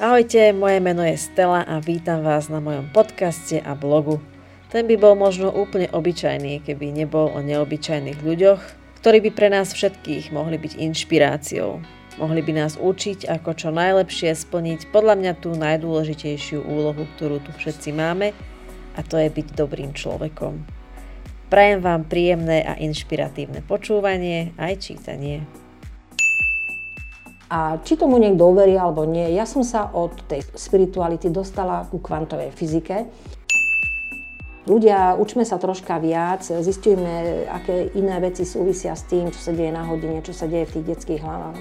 Ahojte, moje meno je Stella a vítam vás na mojom podcaste a blogu. Ten by bol možno úplne obyčajný, keby nebol o neobyčajných ľuďoch, ktorí by pre nás všetkých mohli byť inšpiráciou. Mohli by nás učiť, ako čo najlepšie splniť podľa mňa tú najdôležitejšiu úlohu, ktorú tu všetci máme, a to je byť dobrým človekom. Prajem vám príjemné a inšpiratívne počúvanie aj čítanie. A či tomu niekto uverí alebo nie, ja som sa od tej spirituality dostala ku kvantovej fyzike. Ľudia, učme sa troška viac, zistujme, aké iné veci súvisia s tým, čo sa deje na hodine, čo sa deje v tých detských hlavách.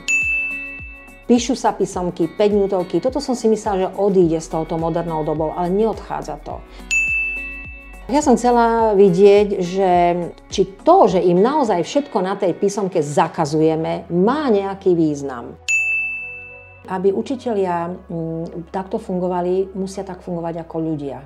Píšu sa písomky, 5-minútovky, toto som si myslela, že odíde s touto modernou dobou, ale neodchádza to. Ja som chcela vidieť, že či to, že im naozaj všetko na tej písomke zakazujeme, má nejaký význam. Aby učitelia takto fungovali, musia tak fungovať ako ľudia.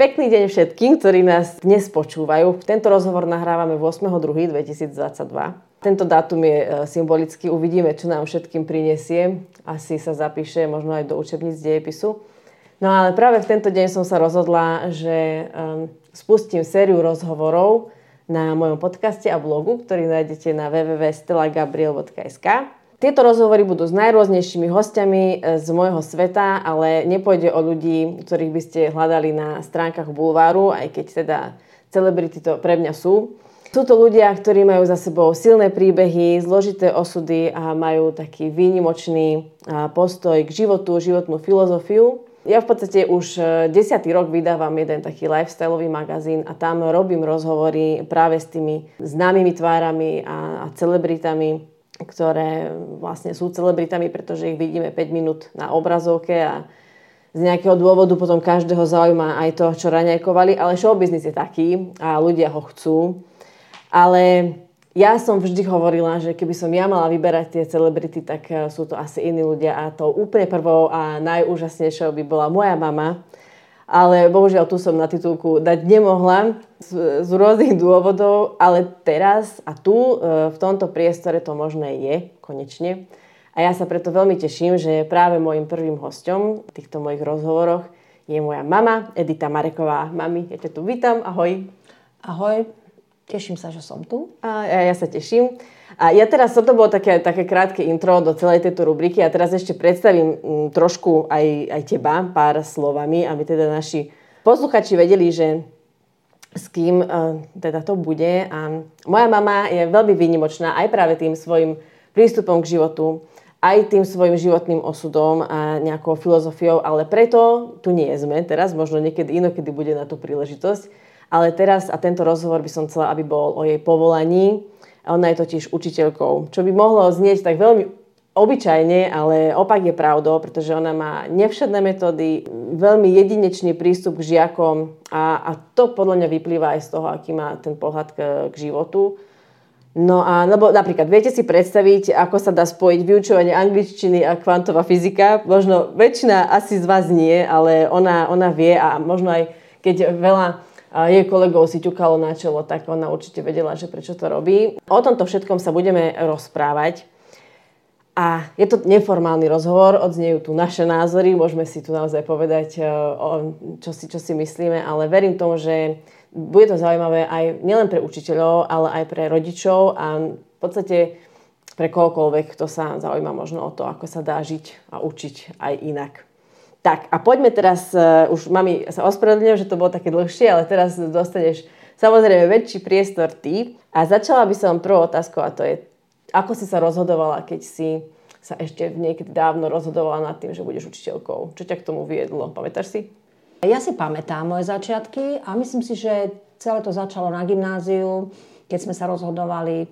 Pekný deň všetkým, ktorí nás dnes počúvajú. Tento rozhovor nahrávame 8.2.2022. Tento dátum je symbolický, uvidíme, čo nám všetkým prinesie. Asi sa zapíše možno aj do učebníc dejepisu. No ale práve v tento deň som sa rozhodla, že spustím sériu rozhovorov na mojom podcaste a blogu, ktorý nájdete na www.stellagabriel.sk. Tieto rozhovory budú s najrôznejšími hostiami z môjho sveta, ale nepôjde o ľudí, ktorých by ste hľadali na stránkach bulváru, aj keď teda celebrity to pre mňa sú. Sú to ľudia, ktorí majú za sebou silné príbehy, zložité osudy a majú taký výnimočný postoj k životu, životnú filozofiu. Ja v podstate už 10. rok vydávam jeden taký lifestyleový magazín a tam robím rozhovory práve s tými známymi tvárami a celebritami, ktoré vlastne sú celebritami, pretože ich vidíme 5 minút na obrazovke a z nejakého dôvodu potom každého zaujíma aj to, čo raňajkovali, ale showbiznis je taký a ľudia ho chcú. Ale ja som vždy hovorila, že keby som ja mala vyberať tie celebrity, tak sú to asi iní ľudia a tou úplne prvou a najúžasnejšou by bola moja mama. Ale bohužiaľ tu som na titulku dať nemohla z rôznych dôvodov, ale teraz a tu v tomto priestore to možné je, konečne. A ja sa preto veľmi teším, že práve môjim prvým hosťom v týchto mojich rozhovoroch je moja mama Edita Mareková. Mami, ja ťa tu vítam, ahoj. Ahoj. Teším sa, že som tu. A ja sa teším. A ja teraz, to bolo také krátke intro do celej tejto rubriky a teraz ešte predstavím trošku aj teba pár slovami, aby teda naši posluchači vedeli, že s kým teda to bude. A moja mama je veľmi výnimočná aj práve tým svojim prístupom k životu, aj tým svojim životným osudom a nejakou filozofiou, ale preto tu nie sme teraz, možno niekedy inokedy bude na tú príležitosť. Ale teraz a tento rozhovor by som chcela, aby bol o jej povolaní. Ona je totiž učiteľkou, čo by mohlo znieť tak veľmi obyčajne, ale opak je pravdou, pretože ona má nevšedné metódy, veľmi jedinečný prístup k žiakom a to podľa mňa vyplýva aj z toho, aký má ten pohľad k životu. No a lebo napríklad, viete si predstaviť, ako sa dá spojiť vyučovanie angličtiny a kvantová fyzika? Možno väčšina asi z vás nie, ale ona vie a možno aj keď veľa jej kolegov si ťukalo na čelo, tak ona určite vedela, že prečo to robí. O tomto všetkom sa budeme rozprávať. A je to neformálny rozhovor, odznejú tu naše názory, môžeme si tu naozaj povedať, čo si myslíme, ale verím tomu, že bude to zaujímavé aj nielen pre učiteľov, ale aj pre rodičov a v podstate pre kohokoľvek, kto sa zaujíma možno o to, ako sa dá žiť a učiť aj inak. Tak a poďme teraz, už mami sa ospravedlňujem, že to bolo také dlhšie, ale teraz dostaneš samozrejme väčší priestor ty. A začala by som prvou otázkou a to je, ako si sa rozhodovala, keď si sa ešte niekedy dávno rozhodovala nad tým, že budeš učiteľkou. Čo ťa k tomu viedlo? Pamätáš si? Ja si pamätám moje začiatky a myslím si, že celé to začalo na gymnáziu, keď sme sa rozhodovali,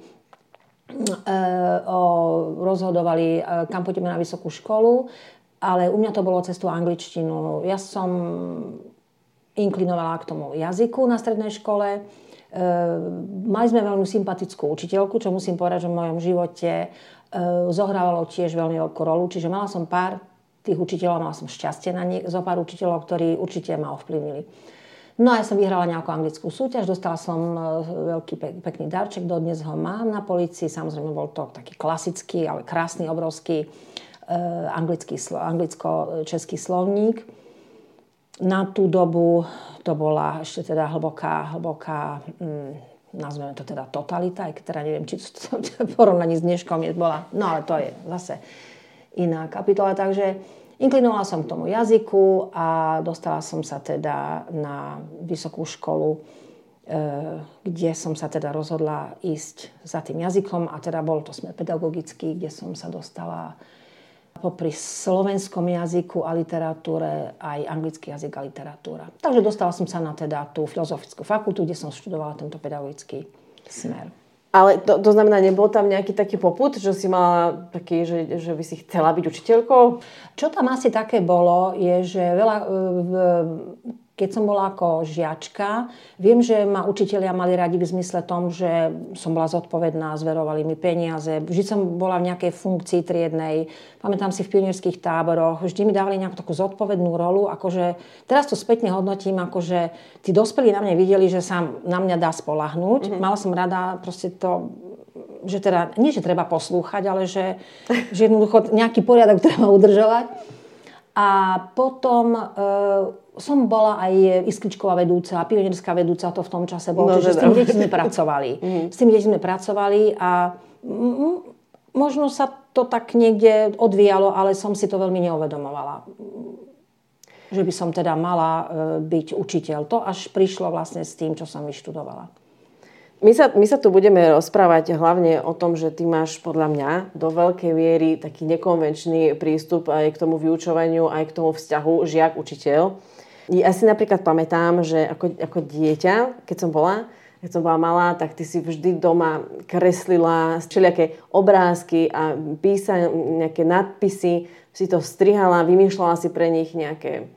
kam pôjdeme na vysokú školu. Ale u mňa to bolo cez tú angličtinu. Ja som inklinovala k tomu jazyku na strednej škole. Mali sme veľmi sympatickú učiteľku, čo musím povedať, že v mojom živote zohrávalo tiež veľmi veľkú rolu. Čiže mala som pár tých učiteľov, mala som šťastie zo pár učiteľov, ktorí určite ma ovplyvnili. No a ja som vyhrala nejakú anglickú súťaž, dostala som veľký pekný darček, dodnes ho mám na polici, samozrejme bol to taký klasický, ale krásny, obrovský anglicko-český slovník. Na tú dobu to bola ešte teda hlboká, nazveme to teda totalita, aj ktorá neviem, či to porovnaní s dneškom bola, no ale to je zase iná kapitola, takže inklinovala som k tomu jazyku a dostala som sa teda na vysokú školu, kde som sa teda rozhodla ísť za tým jazykom a teda bol to smer pedagogický, kde som sa dostala popri slovenskom jazyku a literatúre aj anglický jazyk a literatúra. Takže dostala som sa na teda tú filozofickú fakultu, kde som študovala tento pedagogický smer. Ale to znamená, nebol tam nejaký taký popud, že si mala taký, že by si chcela byť učiteľkou? Čo tam asi také bolo, je, že keď som bola ako žiačka, viem, že ma učitelia mali radi v zmysle tom, že som bola zodpovedná, zverovali mi peniaze. Vždy som bola v nejakej funkcii triednej. Pamätám si v pionierských táboroch. Vždy mi dávali nejakú takú zodpovednú rolu. Akože, teraz to spätne hodnotím, akože tí dospelí na mňa videli, že sa na mňa dá spoľahnúť. Mm-hmm. Mala som rada proste to, že teda, nie že treba poslúchať, ale že jednoducho nejaký poriadok treba udržovať. A potom som bola aj iskričková vedúca, pionierská vedúca, to v tom čase bolo. No, čiže s tým deťmi sme pracovali. S tým deťmi sme pracovali a možno sa to tak niekde odvíjalo, ale som si to veľmi neuvedomovala. Že by som teda mala byť učiteľ. To až prišlo vlastne s tým, čo som vyštudovala. My sa tu budeme rozprávať hlavne o tom, že ty máš podľa mňa do veľkej miery taký nekonvenčný prístup aj k tomu vyučovaniu, aj k tomu vzťahu žiak-učiteľ. Ja si napríklad pamätám, že ako dieťa, keď som bola malá, tak ty si vždy doma kreslila všelijaké obrázky a písala nejaké nadpisy, si to strihala, vymýšľala si pre nich nejaké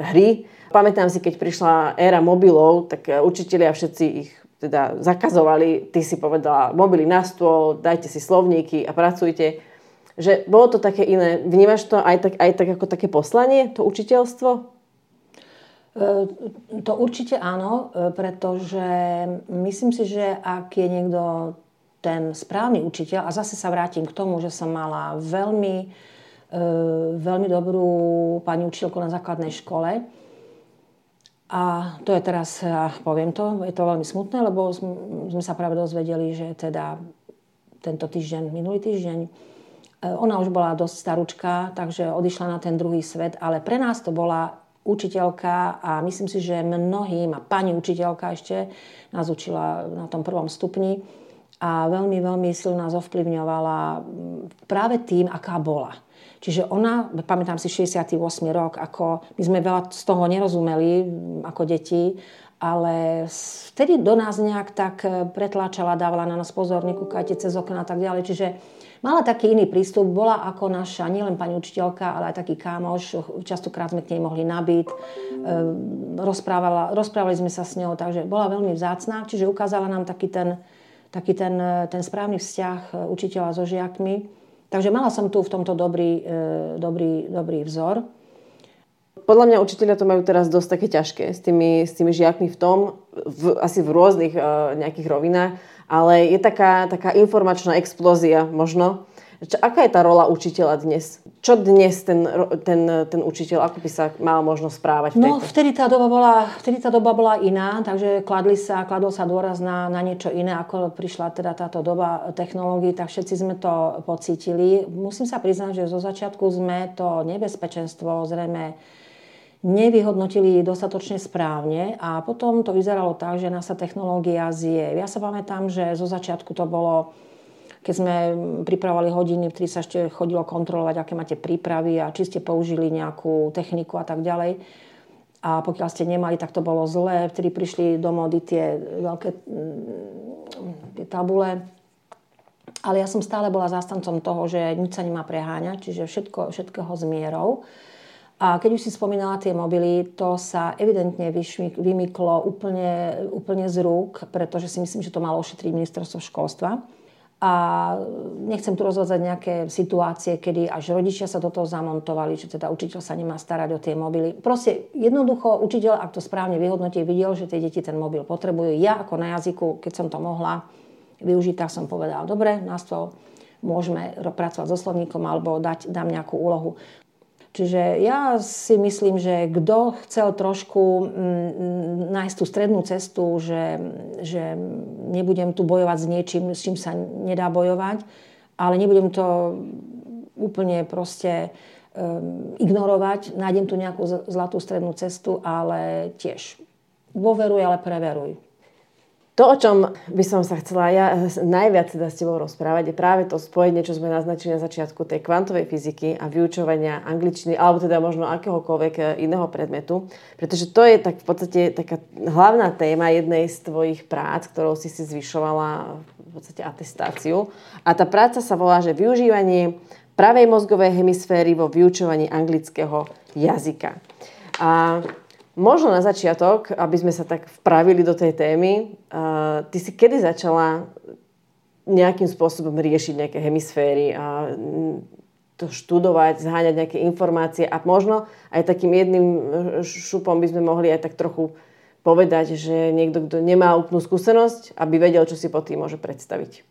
hry. Pamätám si, keď prišla éra mobilov, tak učitelia všetci ich teda zakazovali, ty si povedala mobily na stôl, dajte si slovníky a pracujte. Že bolo to také iné. Vnímaš to aj tak ako také poslanie, to učiteľstvo? To určite áno, pretože myslím si, že ak je niekto ten správny učiteľ, a zase sa vrátim k tomu, že som mala veľmi dobrú pani učiteľku na základnej škole, a to je teraz, poviem to, je to veľmi smutné, lebo sme sa práve dozvedeli, že teda tento týždeň, minulý týždeň, ona už bola dosť staručka, takže odišla na ten druhý svet, ale pre nás to bola učiteľka a myslím si, že mnohým, a pani učiteľka ešte nás učila na tom prvom stupni a veľmi, veľmi silno nás ovplyvňovala práve tým, aká bola. Čiže ona, pamätám si 68. rok, ako my sme veľa z toho nerozumeli ako deti, ale vtedy do nás nejak tak pretláčala, dávala na nás pozor, nekúkajte cez okna a tak ďalej. Čiže mala taký iný prístup, bola ako naša, nielen pani učiteľka, ale aj taký kámoš, častokrát sme k nej mohli na byt, rozprávali sme sa s ňou, takže bola veľmi vzácna, čiže ukázala nám taký ten správny vzťah učiteľa so žiakmi. Takže mala som tu v tomto dobrý vzor. Podľa mňa učitelia to majú teraz dosť také ťažké s tými žiakmi v tom, asi v rôznych nejakých rovinách, ale je taká informačná explózia možno. Aká je tá rola učiteľa dnes? Čo dnes ten učiteľ, ako by sa mal možno správať? No, vtedy tá doba bola iná, takže kladol sa dôraz na niečo iné, ako prišla teda táto doba technológií, tak všetci sme to pocítili. Musím sa priznať, že zo začiatku sme to nebezpečenstvo zrejme nevyhodnotili dostatočne správne a potom to vyzeralo tak, že nás sa technológia zje. Ja sa pamätám, že zo začiatku to bolo, keď sme pripravovali hodiny, ktorý sa ešte chodilo kontrolovať, aké máte prípravy a či ste použili nejakú techniku a tak ďalej. A pokiaľ ste nemali, tak to bolo zlé. Vtedy prišli do módy tie veľké tabule. Ale ja som stále bola zástancom toho, že nič sa nemá preháňať, čiže všetkého s mierou. A keď už si spomínala tie mobily, to sa evidentne vymyklo úplne z rúk, pretože si myslím, že to malo ošetriť ministerstvo školstva. A nechcem tu rozvádzať nejaké situácie, kedy až rodičia sa do toho zamontovali, že teda učiteľ sa nemá starať o tie mobily. Proste jednoducho učiteľ, ak to správne vyhodnotí, videl, že tie deti ten mobil potrebujú. Ja ako na jazyku, keď som to mohla využiť, tak som povedal, dobre, na stôl môžeme pracovať so slovníkom alebo dám nejakú úlohu. Čiže ja si myslím, že kto chcel trošku nájsť tú strednú cestu, že nebudem tu bojovať s niečím, s čím sa nedá bojovať, ale nebudem to úplne proste ignorovať, nájdem tu nejakú zlatú strednú cestu, ale tiež dôveruj, ale preveruj. To, o čom by som sa chcela ja najviac teda s tebou rozprávať, je práve to spojenie, čo sme naznačili na začiatku tej kvantovej fyziky a vyučovania angličtiny, alebo teda možno akéhokoľvek iného predmetu. Pretože to je tak v podstate taká hlavná téma jednej z tvojich prác, ktorou si zvyšovala v podstate atestáciu. A tá práca sa volá, že využívanie pravej mozgovej hemisféry vo vyučovaní anglického jazyka. A možno na začiatok, aby sme sa tak vpravili do tej témy, ty si kedy začala nejakým spôsobom riešiť nejaké hemisféry a to študovať, zháňať nejaké informácie a možno aj takým jedným šupom by sme mohli aj tak trochu povedať, že niekto, kto nemá úplnú skúsenosť, aby vedel, čo si pod tým môže predstaviť.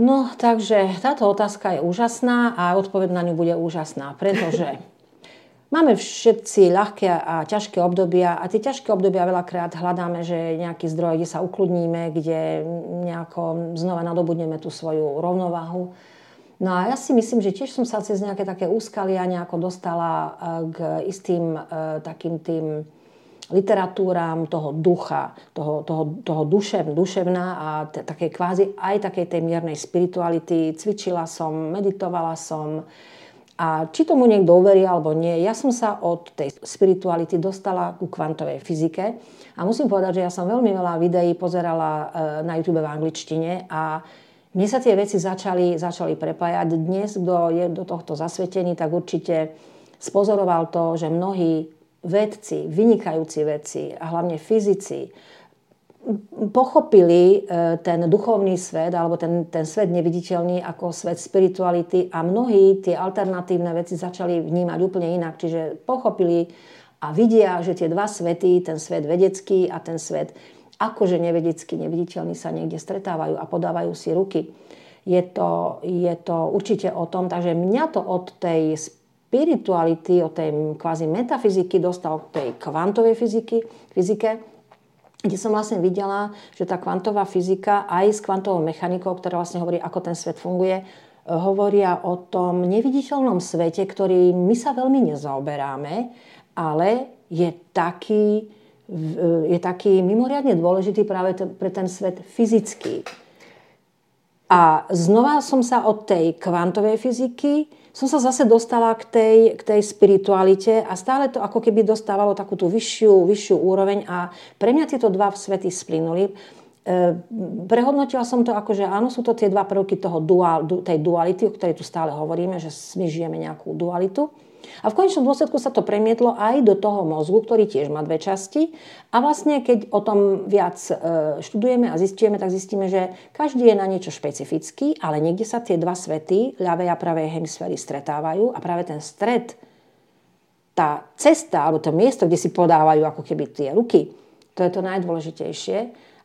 No, takže táto otázka je úžasná a odpoveď na ňu bude úžasná, pretože máme všetci ľahké a ťažké obdobia a tie ťažké obdobia veľakrát hľadáme, že nejaký zdroj, kde sa ukludníme, kde nejako znova nadobudneme tú svoju rovnováhu. No a ja si myslím, že tiež som sa cez nejaké také úskalia nejako dostala k istým takým tým literatúram toho ducha, toho duševná a takej kvázi aj takej tej miernej spirituality. Cvičila som, meditovala som. A či tomu niekto uverí alebo nie, ja som sa od tej spirituality dostala ku kvantovej fyzike. A musím povedať, že ja som veľmi veľa videí pozerala na YouTube v angličtine a mne sa tie veci začali prepájať. Dnes, kto je do tohto zasvetený, tak určite spozoroval to, že mnohí vedci, vynikajúci vedci a hlavne fyzici pochopili ten duchovný svet alebo ten svet neviditeľný ako svet spirituality a mnohí tie alternatívne veci začali vnímať úplne inak. Čiže pochopili a vidia, že tie dva svety, ten svet vedecký a ten svet akože nevedecký, neviditeľný sa niekde stretávajú a podávajú si ruky. Je to určite o tom, takže mňa to od tej spirituality, od tej kvázi metafyziky dostal k tej kvantovej fyzike, kde som vlastne videla, že tá kvantová fyzika aj s kvantovou mechanikou, ktorá vlastne hovorí, ako ten svet funguje, hovoria o tom neviditeľnom svete, ktorý my sa veľmi nezaoberáme, ale je taký mimoriadne dôležitý práve pre ten svet fyzický. A znova som sa od tej kvantovej fyziky zase dostala k tej spiritualite a stále to ako keby dostávalo takú tú vyššiu úroveň a pre mňa tieto dva svety splynuli. Prehodnotila som to ako, že áno, sú to tie dva prvky toho tej duality, o ktorej tu stále hovoríme, že my žijeme nejakú dualitu. A v konečnom dôsledku sa to premietlo aj do toho mozgu, ktorý tiež má dve časti. A vlastne, keď o tom viac študujeme a zistíme, tak zistíme, že každý je na niečo špecifický, ale niekde sa tie dva svety, ľavej a pravej hemisféry, stretávajú a práve ten stred, tá cesta alebo to miesto, kde si podávajú ako keby tie ruky, to je to najdôležitejšie,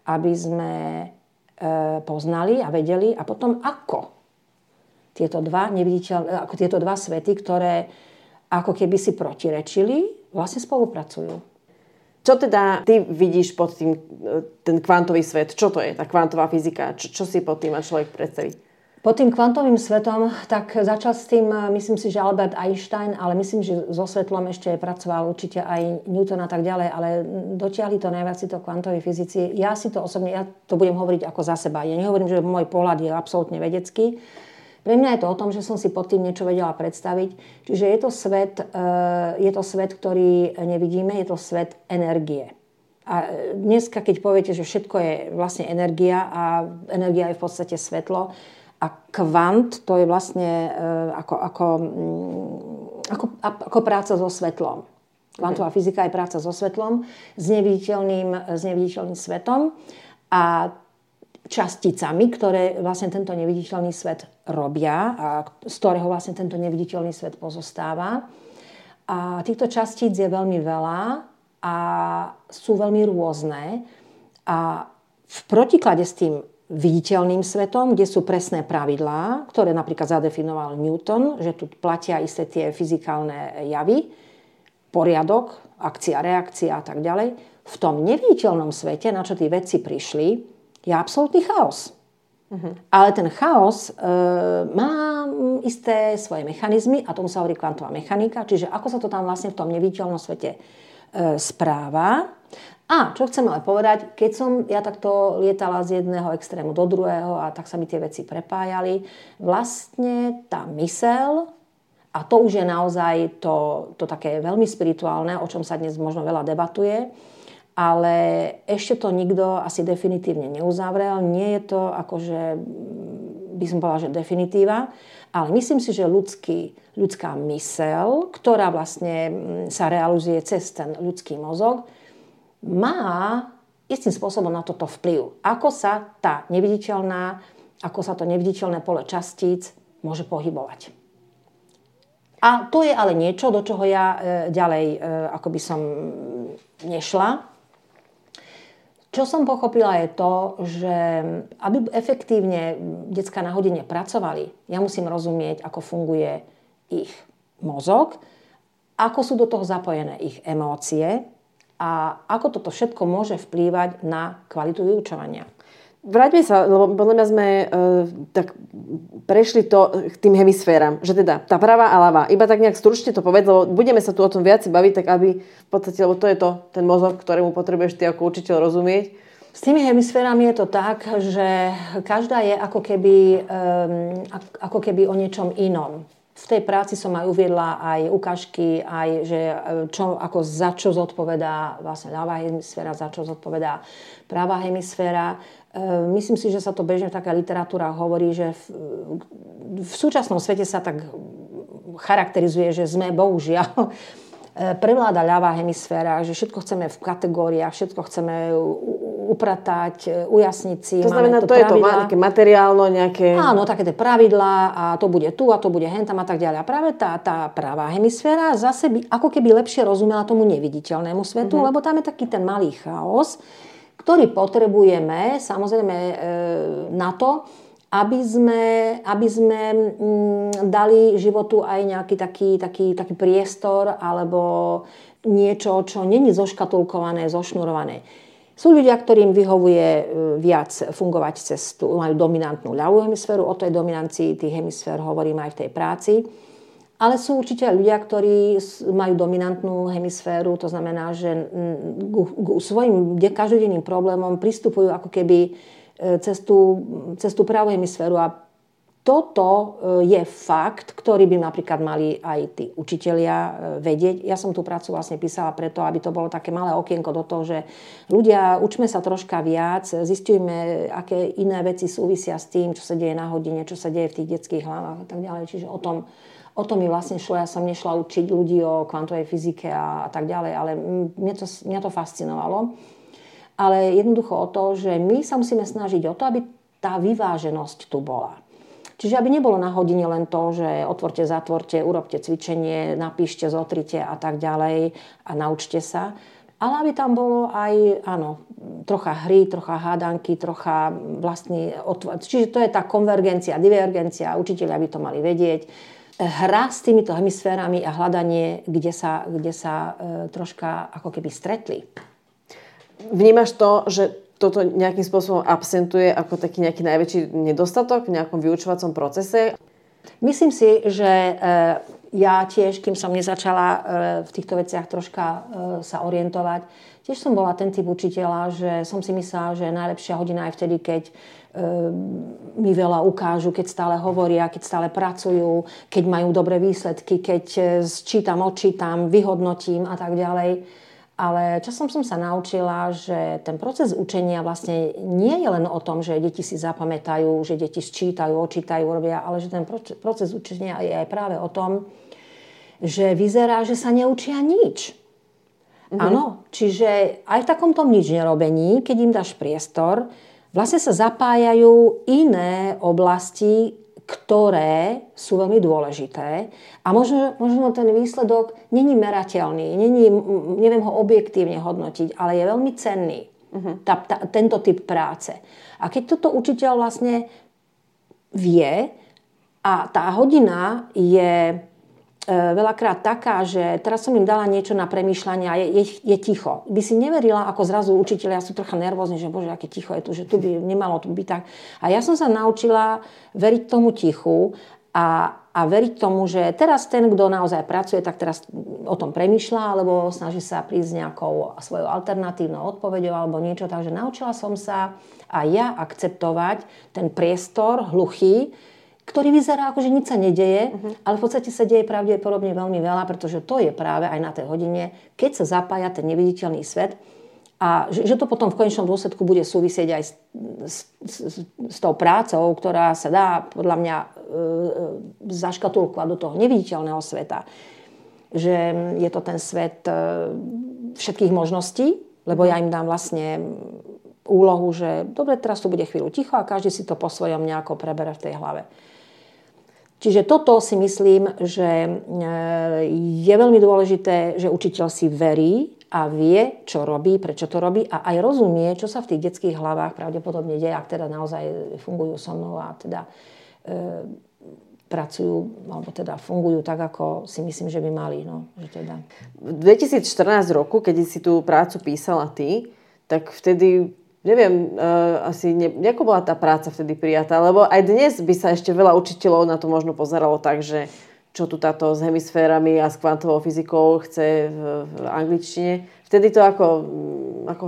aby sme poznali a vedeli a potom ako tieto dva svety, ktoré ako keby si protirečili, vlastne spolupracujú. Čo teda ty vidíš pod tým, ten kvantový svet? Čo to je, tá kvantová fyzika? Čo si pod tým má človek predstaviť? Pod tým kvantovým svetom, tak začal s tým, myslím si, že Albert Einstein, ale myslím, že so svetlom ešte pracoval určite aj Newton a tak ďalej, ale dotiahli to najviac si to kvantoví fyzici. Ja si to osobne, ja to budem hovoriť ako za seba. Ja nehovorím, že môj pohľad je absolútne vedecký. Pre mňa je to o tom, že som si pod tým niečo vedela predstaviť. Čiže je to svet, ktorý nevidíme, je to svet energie. A dneska, keď poviete, že všetko je vlastne energia a energia je v podstate svetlo a kvant, to je vlastne ako práca so svetlom. Kvantová fyzika je práca so svetlom, s neviditeľným svetom a časticami, ktoré vlastne tento neviditeľný svet robia a z ktorého vlastne tento neviditeľný svet pozostáva. A týchto častíc je veľmi veľa a sú veľmi rôzne. A v protiklade s tým viditeľným svetom, kde sú presné pravidlá, ktoré napríklad zadefinoval Newton, že tu platia isté tie fyzikálne javy, poriadok, akcia, reakcia a tak ďalej, v tom neviditeľnom svete, na čo tí vedci prišli, je absolútny chaos. Ale ten chaos má isté svoje mechanizmy a tomu sa hovorí kvantová mechanika, čiže ako sa to tam vlastne v tom neviditeľnom svete správa. A čo chcem ale povedať, keď som ja takto lietala z jedného extrému do druhého a tak sa mi tie veci prepájali, vlastne tá myseľ, a to už je naozaj to také veľmi spirituálne, o čom sa dnes možno veľa debatuje, ale ešte to nikto asi definitívne neuzavrel. Nie je to akože, by som povedala, že definitíva, ale myslím si, že ľudská myseľ, ktorá vlastne sa realizuje cez ten ľudský mozog, má istým spôsobom na toto vplyv. Ako sa to neviditeľné pole častíc môže pohybovať. A to je ale niečo, do čoho ja ďalej ako by som nešla. Čo som pochopila je to, že aby efektívne decká na hodine pracovali, ja musím rozumieť, ako funguje ich mozog, ako sú do toho zapojené ich emócie a ako toto všetko môže vplývať na kvalitu vyučovania. Vráťme sa, lebo podľa mňa sme tak prešli to k tým hemisféram, že teda tá pravá a ľavá, iba tak nejak stručne to povedz, lebo budeme sa tu o tom viac baviť, tak aby v podstate, lebo to je to, ten mozog, ktorému potrebuješ ty ako učiteľ rozumieť. S tými hemisférami je to tak, že každá je ako keby o niečom inom. V tej práci som aj uviedla aj ukážky, aj že za čo zodpovedá vlastne ľavá hemisféra, za čo zodpovedá pravá hemisféra. Myslím si, že sa to bežne v takej literatúre hovorí, že v súčasnom svete sa tak charakterizuje, že sme bohužiaľ prevláda ľavá hemisféra, že všetko chceme v kategóriách, všetko chceme upratať, ujasniť si. To znamená, to je to nejaké materiálno, nejaké... Áno, také tie pravidlá a to bude tu a to bude hentam a tak ďalej. A práve tá pravá hemisféra zase by ako keby lepšie rozumela tomu neviditeľnému svetu, lebo tam je taký ten malý chaos, ktorý potrebujeme samozrejme na to, aby sme dali životu aj nejaký taký priestor alebo niečo, čo není zoškatulkované, zošnurované. Sú ľudia, ktorým vyhovuje viac fungovať cez tú, majú dominantnú ľavú hemisféru, o tej dominancii tých hemisfér hovorím aj v tej práci. Ale sú určite ľudia, ktorí majú dominantnú hemisféru, to znamená, že k svojim každodenným problémom pristupujú ako keby cez tú pravú hemisféru. A toto je fakt, ktorý by napríklad mali aj tí učitelia vedieť. Ja som tú prácu vlastne písala preto, aby to bolo také malé okienko do toho, že ľudia, učme sa troška viac, zistujme, aké iné veci súvisia s tým, čo sa deje na hodine, čo sa deje v tých detských hlavách a tak ďalej. Čiže o tom mi vlastne šlo. Ja som nešla učiť ľudí o kvantovej fyzike a tak ďalej, ale mňa to fascinovalo. Ale jednoducho o to, že my sa musíme snažiť o to, aby tá vyváženosť tu bola. Čiže aby nebolo na hodine len to, že otvorte, zatvorte, urobte cvičenie, napíšte, zotrite a tak ďalej a naučte sa. Ale aby tam bolo aj, áno, trocha hry, trocha hádanky, trocha vlastný... Čiže to je tá konvergencia, divergencia, učitelia by to mali vedieť. Hra s týmito hemisférami a hľadanie, kde sa troška ako keby stretli. Vnímaš to, že toto nejakým spôsobom absentuje ako taký nejaký najväčší nedostatok v nejakom vyučovacom procese? Myslím si, že ja tiež, kým som nezačala v týchto veciach troška sa orientovať, tiež som bola ten typ učiteľa, že som si myslela, že najlepšia hodina je vtedy, keď mi veľa ukážu, keď stále hovoria, keď stále pracujú, keď majú dobré výsledky, keď sčítam, odčítam, vyhodnotím a tak ďalej. Ale časom som sa naučila, že ten proces učenia vlastne nie je len o tom, že deti si zapamätajú, že deti sčítajú, očítajú, robia, ale že ten proces učenia je aj práve o tom, že vyzerá, že sa neučia nič. Áno, čiže aj v takomto nič nerobení, keď im dáš priestor, vlastne sa zapájajú iné oblasti, ktoré sú veľmi dôležité a možno ten výsledok není merateľný, neviem ho objektívne hodnotiť, ale je veľmi cenný tento typ práce. A keď toto učiteľ vlastne vie a tá hodina je veľakrát taká, že teraz som im dala niečo na premýšľanie a je ticho. By si neverila, ako zrazu učiteľia sú trocha nervózni, že bože, aké ticho je tu, že tu by nemalo tu byť tak. A ja som sa naučila veriť tomu tichu a veriť tomu, že teraz ten, kto naozaj pracuje, tak teraz o tom premýšľa alebo snaží sa prísť nejakou svojou alternatívnou odpoveďou alebo niečo. Takže naučila som sa a ja akceptovať ten priestor hluchý, ktorý vyzerá ako, že nič sa nedeje, ale v podstate sa deje pravdepodobne veľmi veľa, pretože to je práve aj na tej hodine, keď sa zapája ten neviditeľný svet a že to potom v konečnom dôsledku bude súvisieť aj s tou prácou, ktorá sa dá podľa mňa zaškatulkovať do toho neviditeľného sveta. Že je to ten svet všetkých možností, lebo ja im dám vlastne úlohu, že dobre, teraz tu bude chvíľu ticho a každý si to po svojom nejako prebere v tej hlave. Čiže toto si myslím, že je veľmi dôležité, že učiteľ si verí a vie, čo robí, prečo to robí a aj rozumie, čo sa v tých detských hlavách pravdepodobne deje, ak teda naozaj fungujú so mnou a teda pracujú, alebo teda fungujú tak, ako si myslím, že by mali. No, že teda. V 2014 roku, keď si tú prácu písala ty, tak vtedy neviem, asi nejako bola tá práca vtedy prijatá, lebo aj dnes by sa ešte veľa učiteľov na to možno pozeralo tak, že čo tu táto s hemisférami a s kvantovou fyzikou chce v angličtine. Vtedy to ako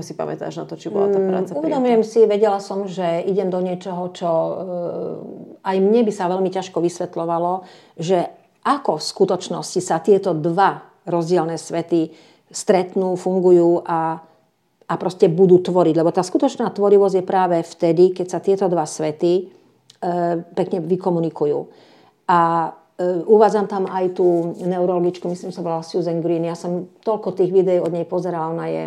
si pamätáš na to, či bola tá práca prijatá? Uvedomujem si, vedela som, že idem do niečoho, čo aj mne by sa veľmi ťažko vysvetľovalo, že ako v skutočnosti sa tieto dva rozdielne svety stretnú, fungujú a proste budú tvoriť. Lebo tá skutočná tvorivosť je práve vtedy, keď sa tieto dva svety pekne vykomunikujú. A uvádzam tam aj tú neurologičku, myslím, som bola Susan Green. Ja som toľko tých videí od nej pozerala, ona je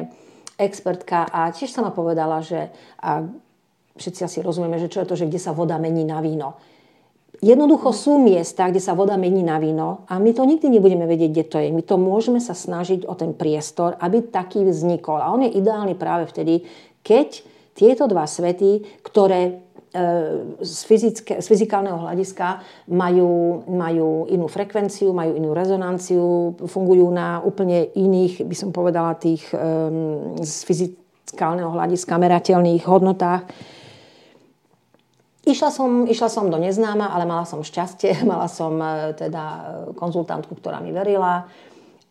expertka a tiež sa ma povedala, že a všetci asi rozumieme, že čo je to, že kde sa voda mení na víno. Jednoducho sú miesta, kde sa voda mení na víno a my to nikdy nebudeme vedieť, kde to je. My to môžeme sa snažiť o ten priestor, aby taký vznikol. A on je ideálny práve vtedy, keď tieto dva svety, ktoré z fyzikálneho hľadiska majú inú frekvenciu, majú inú rezonanciu, fungujú na úplne iných, by som povedala, tých z fyzikálneho hľadiska merateľných hodnotách. Išla som do neznáma, ale mala som šťastie, mala som teda konzultantku, ktorá mi verila.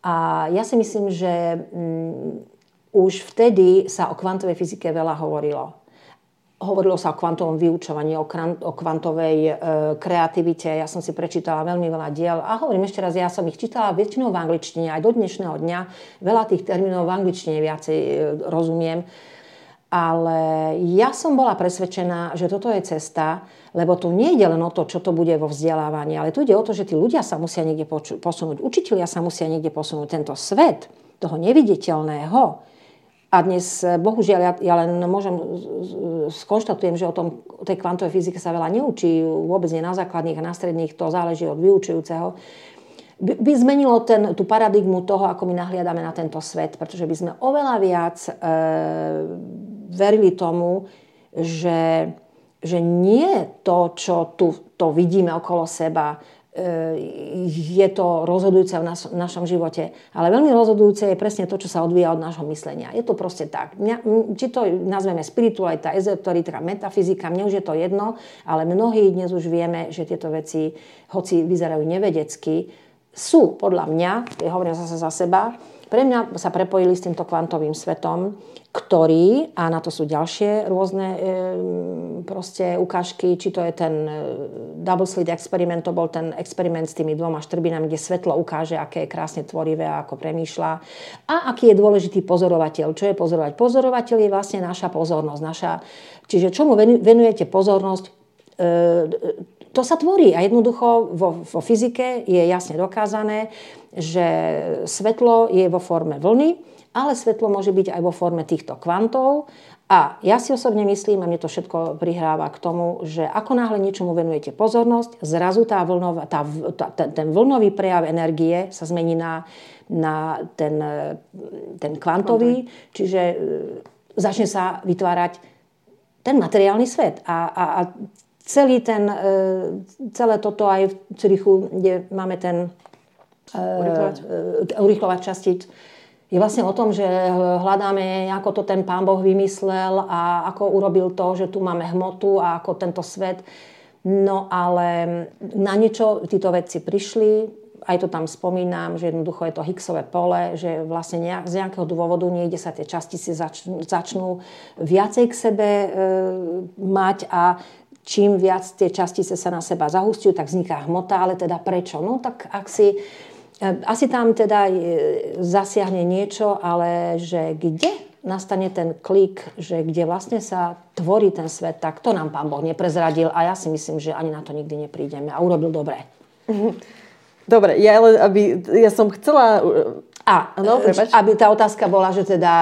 A ja si myslím, že už vtedy sa o kvantovej fyzike veľa hovorilo. Hovorilo sa o kvantovom vyučovaní, o kvantovej kreativite. Ja som si prečítala veľmi veľa diel. A hovorím ešte raz, ja som ich čítala väčšinou v angličtine. Aj do dnešného dňa veľa tých termínov v angličtine viacej rozumiem. Ale ja som bola presvedčená, že toto je cesta, lebo tu nie ide len o to, čo to bude vo vzdelávaní, ale tu ide o to, že tí ľudia sa musia niekde posunúť, učitelia sa musia niekde posunúť. Tento svet, toho neviditeľného. A dnes, bohužiaľ, ja len skonštatujem, že o tej kvantovej fyzike sa veľa neučí, vôbec nie na základných a na stredných, to záleží od vyučujúceho. By zmenilo tú paradigmu toho, ako my nahliadame na tento svet, pretože by sme oveľa viac verili tomu, že nie to, čo tu vidíme okolo seba, je to rozhodujúce v našom živote. Ale veľmi rozhodujúce je presne to, čo sa odvíja od nášho myslenia. Je to proste tak. Či to nazveme spiritualita, ezoterika, metafyzika, mne už je to jedno, ale mnohí dnes už vieme, že tieto veci, hoci vyzerajú nevedecky, sú podľa mňa, ja hovorím zase za seba, pre mňa sa prepojili s týmto kvantovým svetom, ktorý, a na to sú ďalšie rôzne proste ukážky, či to je ten double slit experiment, to bol ten experiment s tými dvoma štrbinami, kde svetlo ukáže, aké je krásne tvorivé, ako premýšľa a aký je dôležitý pozorovateľ. Čo je pozorovať? Pozorovateľ je vlastne naša pozornosť. Čiže čomu venujete pozornosť, to sa tvorí a jednoducho vo fyzike je jasne dokázané, že svetlo je vo forme vlny ale svetlo môže byť aj vo forme týchto kvantov. A ja si osobne myslím, a mne to všetko prihráva k tomu, že ako náhle niečomu venujete pozornosť, zrazu ten vlnový prejav energie sa zmení na ten kvantový, čiže začne sa vytvárať ten materiálny svet. A celé toto aj v Cürichu, kde máme ten urychľovač častíc, je vlastne o tom, že hľadáme, ako to ten Pán Boh vymyslel a ako urobil to, že tu máme hmotu a ako tento svet. No ale na niečo títo vedci prišli, aj to tam spomínam, že jednoducho je to Higgsové pole, že vlastne z nejakého dôvodu niekde sa tie častice začnú viacej k sebe mať a čím viac tie častice sa na seba zahusťujú, tak vzniká hmota, ale teda prečo? No tak asi tam teda zasiahne niečo, ale že kde nastane ten klik, že kde vlastne sa tvorí ten svet, tak to nám Pán Boh neprezradil a ja si myslím, že ani na to nikdy neprídeme a urobil dobre. Dobre, ja som chcela... aby tá otázka bola, že teda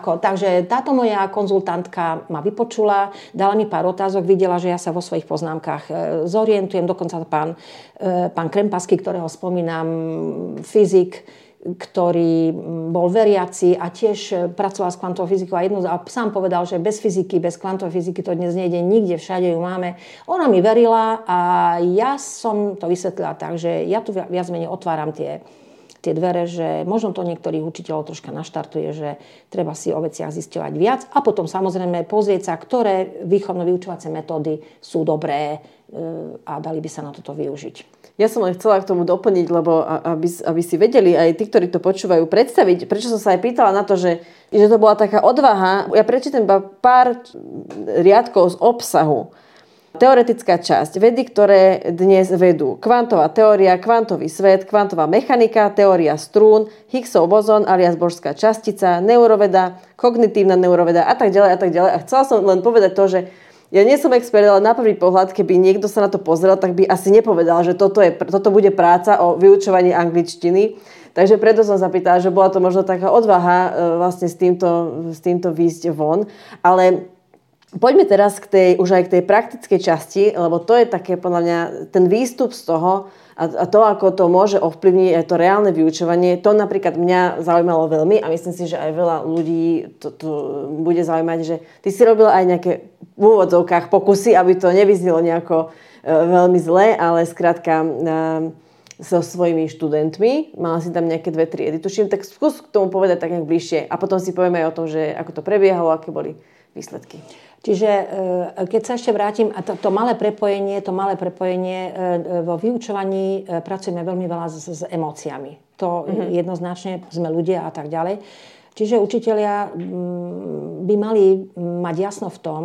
ako... Takže táto moja konzultantka ma vypočula, dala mi pár otázok, videla, že ja sa vo svojich poznámkach zorientujem. Dokonca pán Krempaský, ktorého spomínam, fyzik, ktorý bol veriaci a tiež pracoval s kvantovou fyzikou a sám povedal, že bez fyziky, bez kvantovej fyziky to dnes nejde nikde, všade ju máme. Ona mi verila a ja som to vysvetlila tak, že ja tu viac menej otváram tie dvere, že možno to niektorých učiteľov troška naštartuje, že treba si o veciach zisťovať viac a potom samozrejme pozrieť sa, ktoré výchovno-vyučovacie metódy sú dobré a dali by sa na toto využiť. Ja som len chcela k tomu doplniť, lebo aby si vedeli aj tí, ktorí to počúvajú, predstaviť, prečo som sa aj pýtala na to, že to bola taká odvaha. Ja prečítam pár riadkov z obsahu. Teoretická časť, vedy, ktoré dnes vedú. Kvantová teória, kvantový svet, kvantová mechanika, teória strún, Higgsov bozón alias božská častica, neuroveda, kognitívna neuroveda a tak ďalej a tak ďalej. A chcela som len povedať to, že ja nie som expert, ale na prvý pohľad, keby niekto sa na to pozrel, tak by asi nepovedal, že toto bude práca o vyučovaní angličtiny. Takže preto som sa pýtala, že bola to možno taká odvaha vlastne s týmto výjsť von. Ale poďme teraz už aj k tej praktickej časti, lebo to je také podľa mňa ten výstup z toho a to, ako to môže ovplyvniť aj to reálne vyučovanie. To napríklad mňa zaujímalo veľmi a myslím si, že aj veľa ľudí to bude zaujímať, že ty si robila aj nejaké v úvodzovkách pokusy, aby to nevyznelo nejako veľmi zle, ale skrátka so svojimi študentmi. Mala si tam nejaké 2-3 tuším, tak skús k tomu povedať tak nejak bližšie. A potom si povieme aj o tom, že ako to prebiehalo, aké boli výsledky. Čiže keď sa ešte vrátim, a to malé prepojenie vo vyučovaní pracujeme veľmi veľa s emóciami. To jednoznačne sme ľudia a tak ďalej. Čiže učitelia by mali mať jasno v tom,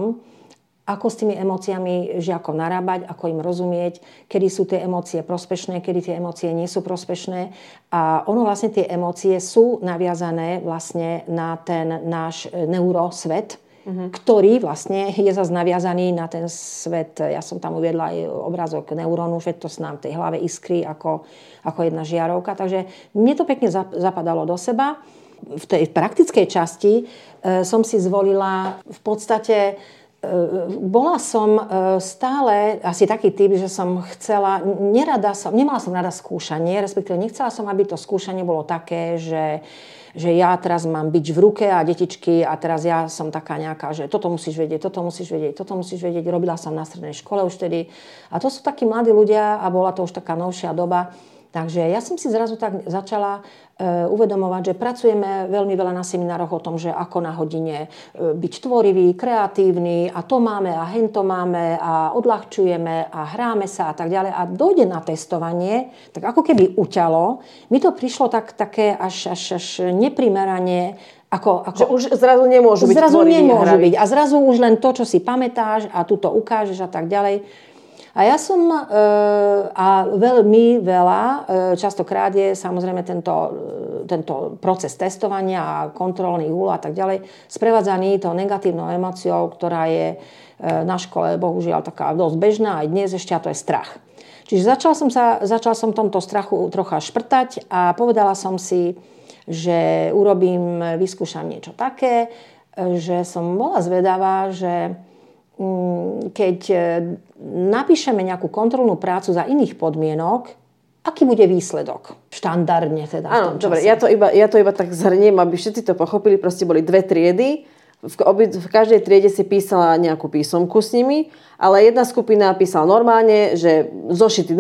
ako s tými emóciami žiakov narábať, ako im rozumieť, kedy sú tie emócie prospešné, kedy tie emócie nie sú prospešné. A ono vlastne tie emócie sú naviazané vlastne na ten náš neurosvet, ktorý vlastne je zase naviazaný na ten svet. Ja som tam uviedla aj obrázok neurónu, že to sa nám tej hlave iskry ako jedna žiarovka. Takže mne to pekne zapadalo do seba. V tej praktickej časti som si zvolila v podstate... Bola som stále asi taký typ, že som chcela, nemala som rada skúšanie, respektíve nechcela som, aby to skúšanie bolo také, že ja teraz mám bič v ruke a detičky a teraz ja som taká nejaká, že toto musíš vedieť, toto musíš vedieť, toto musíš vedieť. Robila som na strednej škole už tedy. A to sú takí mladí ľudia a bola to už taká novšia doba. Takže ja som si zrazu tak začala uvedomovať, že pracujeme veľmi veľa na seminároch o tom, že ako na hodine byť tvorivý, kreatívny a to máme a hento máme a odľahčujeme a hráme sa a tak ďalej. A dojde na testovanie, tak ako keby uťalo. Mi to prišlo také až neprimerane. Že už zrazu nemôžu byť tvorivý a hravý. A zrazu už len to, čo si pamätáš a tu to ukážeš a tak ďalej. A ja som veľmi veľa, častokrát je samozrejme tento proces testovania a kontrolných úloh a tak ďalej sprevádzaný tou negatívnou emóciou, ktorá je na škole bohužiaľ taká dosť bežná aj dnes ešte, a to je strach. Čiže začala som tomto strachu trocha šprtať a povedala som si, že urobím, vyskúšam niečo také, že som bola zvedavá, že keď napíšeme nejakú kontrolnú prácu za iných podmienok, aký bude výsledok? Štandardne teda. Áno, v tom čase. Dobre, ja to iba tak zhrniem, aby všetci to pochopili. Proste boli dve triedy. V každej triede si písala nejakú písomku s nimi, ale jedna skupina písala normálne, že zošity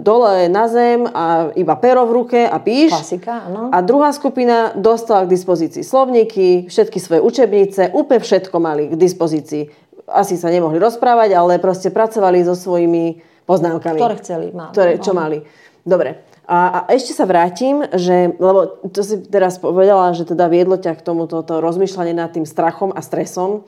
dole na zem a iba pero v ruke a píš. Klasika, áno. A druhá skupina dostala k dispozícii slovníky, všetky svoje učebnice, úplne všetko mali k dispozícii. Asi sa nemohli rozprávať, ale proste pracovali so svojimi poznámkami. Ktoré chceli, mali. Čo mali. Dobre. A ešte sa vrátim, že, lebo to si teraz povedala, že teda viedlo ťa k tomuto rozmýšľanie nad tým strachom a stresom.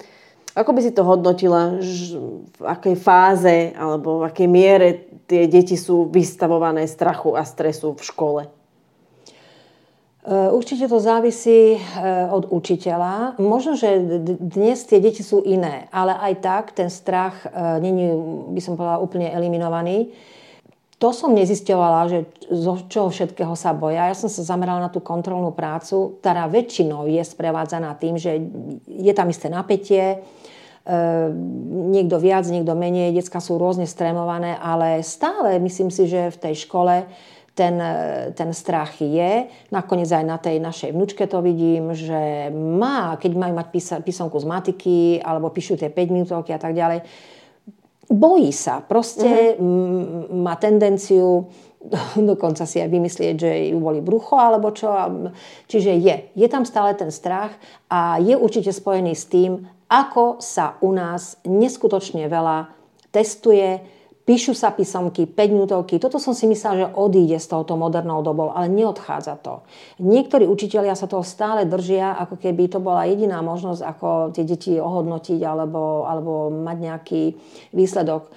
Ako by si to hodnotila, v akej fáze alebo v akej miere tie deti sú vystavované strachu a stresu v škole? Určite to závisí od učiteľa. Možno, že dnes tie deti sú iné, ale aj tak ten strach nie je, by som povedala, úplne eliminovaný. To som nezisťovala, že zo čoho všetkého sa boja. Ja som sa zamerala na tú kontrolnú prácu, ktorá väčšinou je sprevádzaná tým, že je tam isté napätie, niekto viac, niekto menej, decká sú rôzne stremované, ale stále myslím si, že v tej škole ten strach je. Nakoniec aj na tej našej vnučke to vidím, že keď majú mať písomku z matiky alebo píšu tie 5 minútovky a tak ďalej, bojí sa. Proste má tendenciu dokonca si aj vymyslieť, že ju boli brucho alebo čo. Čiže je tam stále ten strach a je určite spojený s tým, ako sa u nás neskutočne veľa testuje. Píšu sa písomky, 5-minútovky. Toto som si myslela, že odíde s touto modernou dobou, ale neodchádza to. Niektorí učitelia sa toho stále držia, ako keby to bola jediná možnosť, ako tie deti ohodnotiť alebo mať nejaký výsledok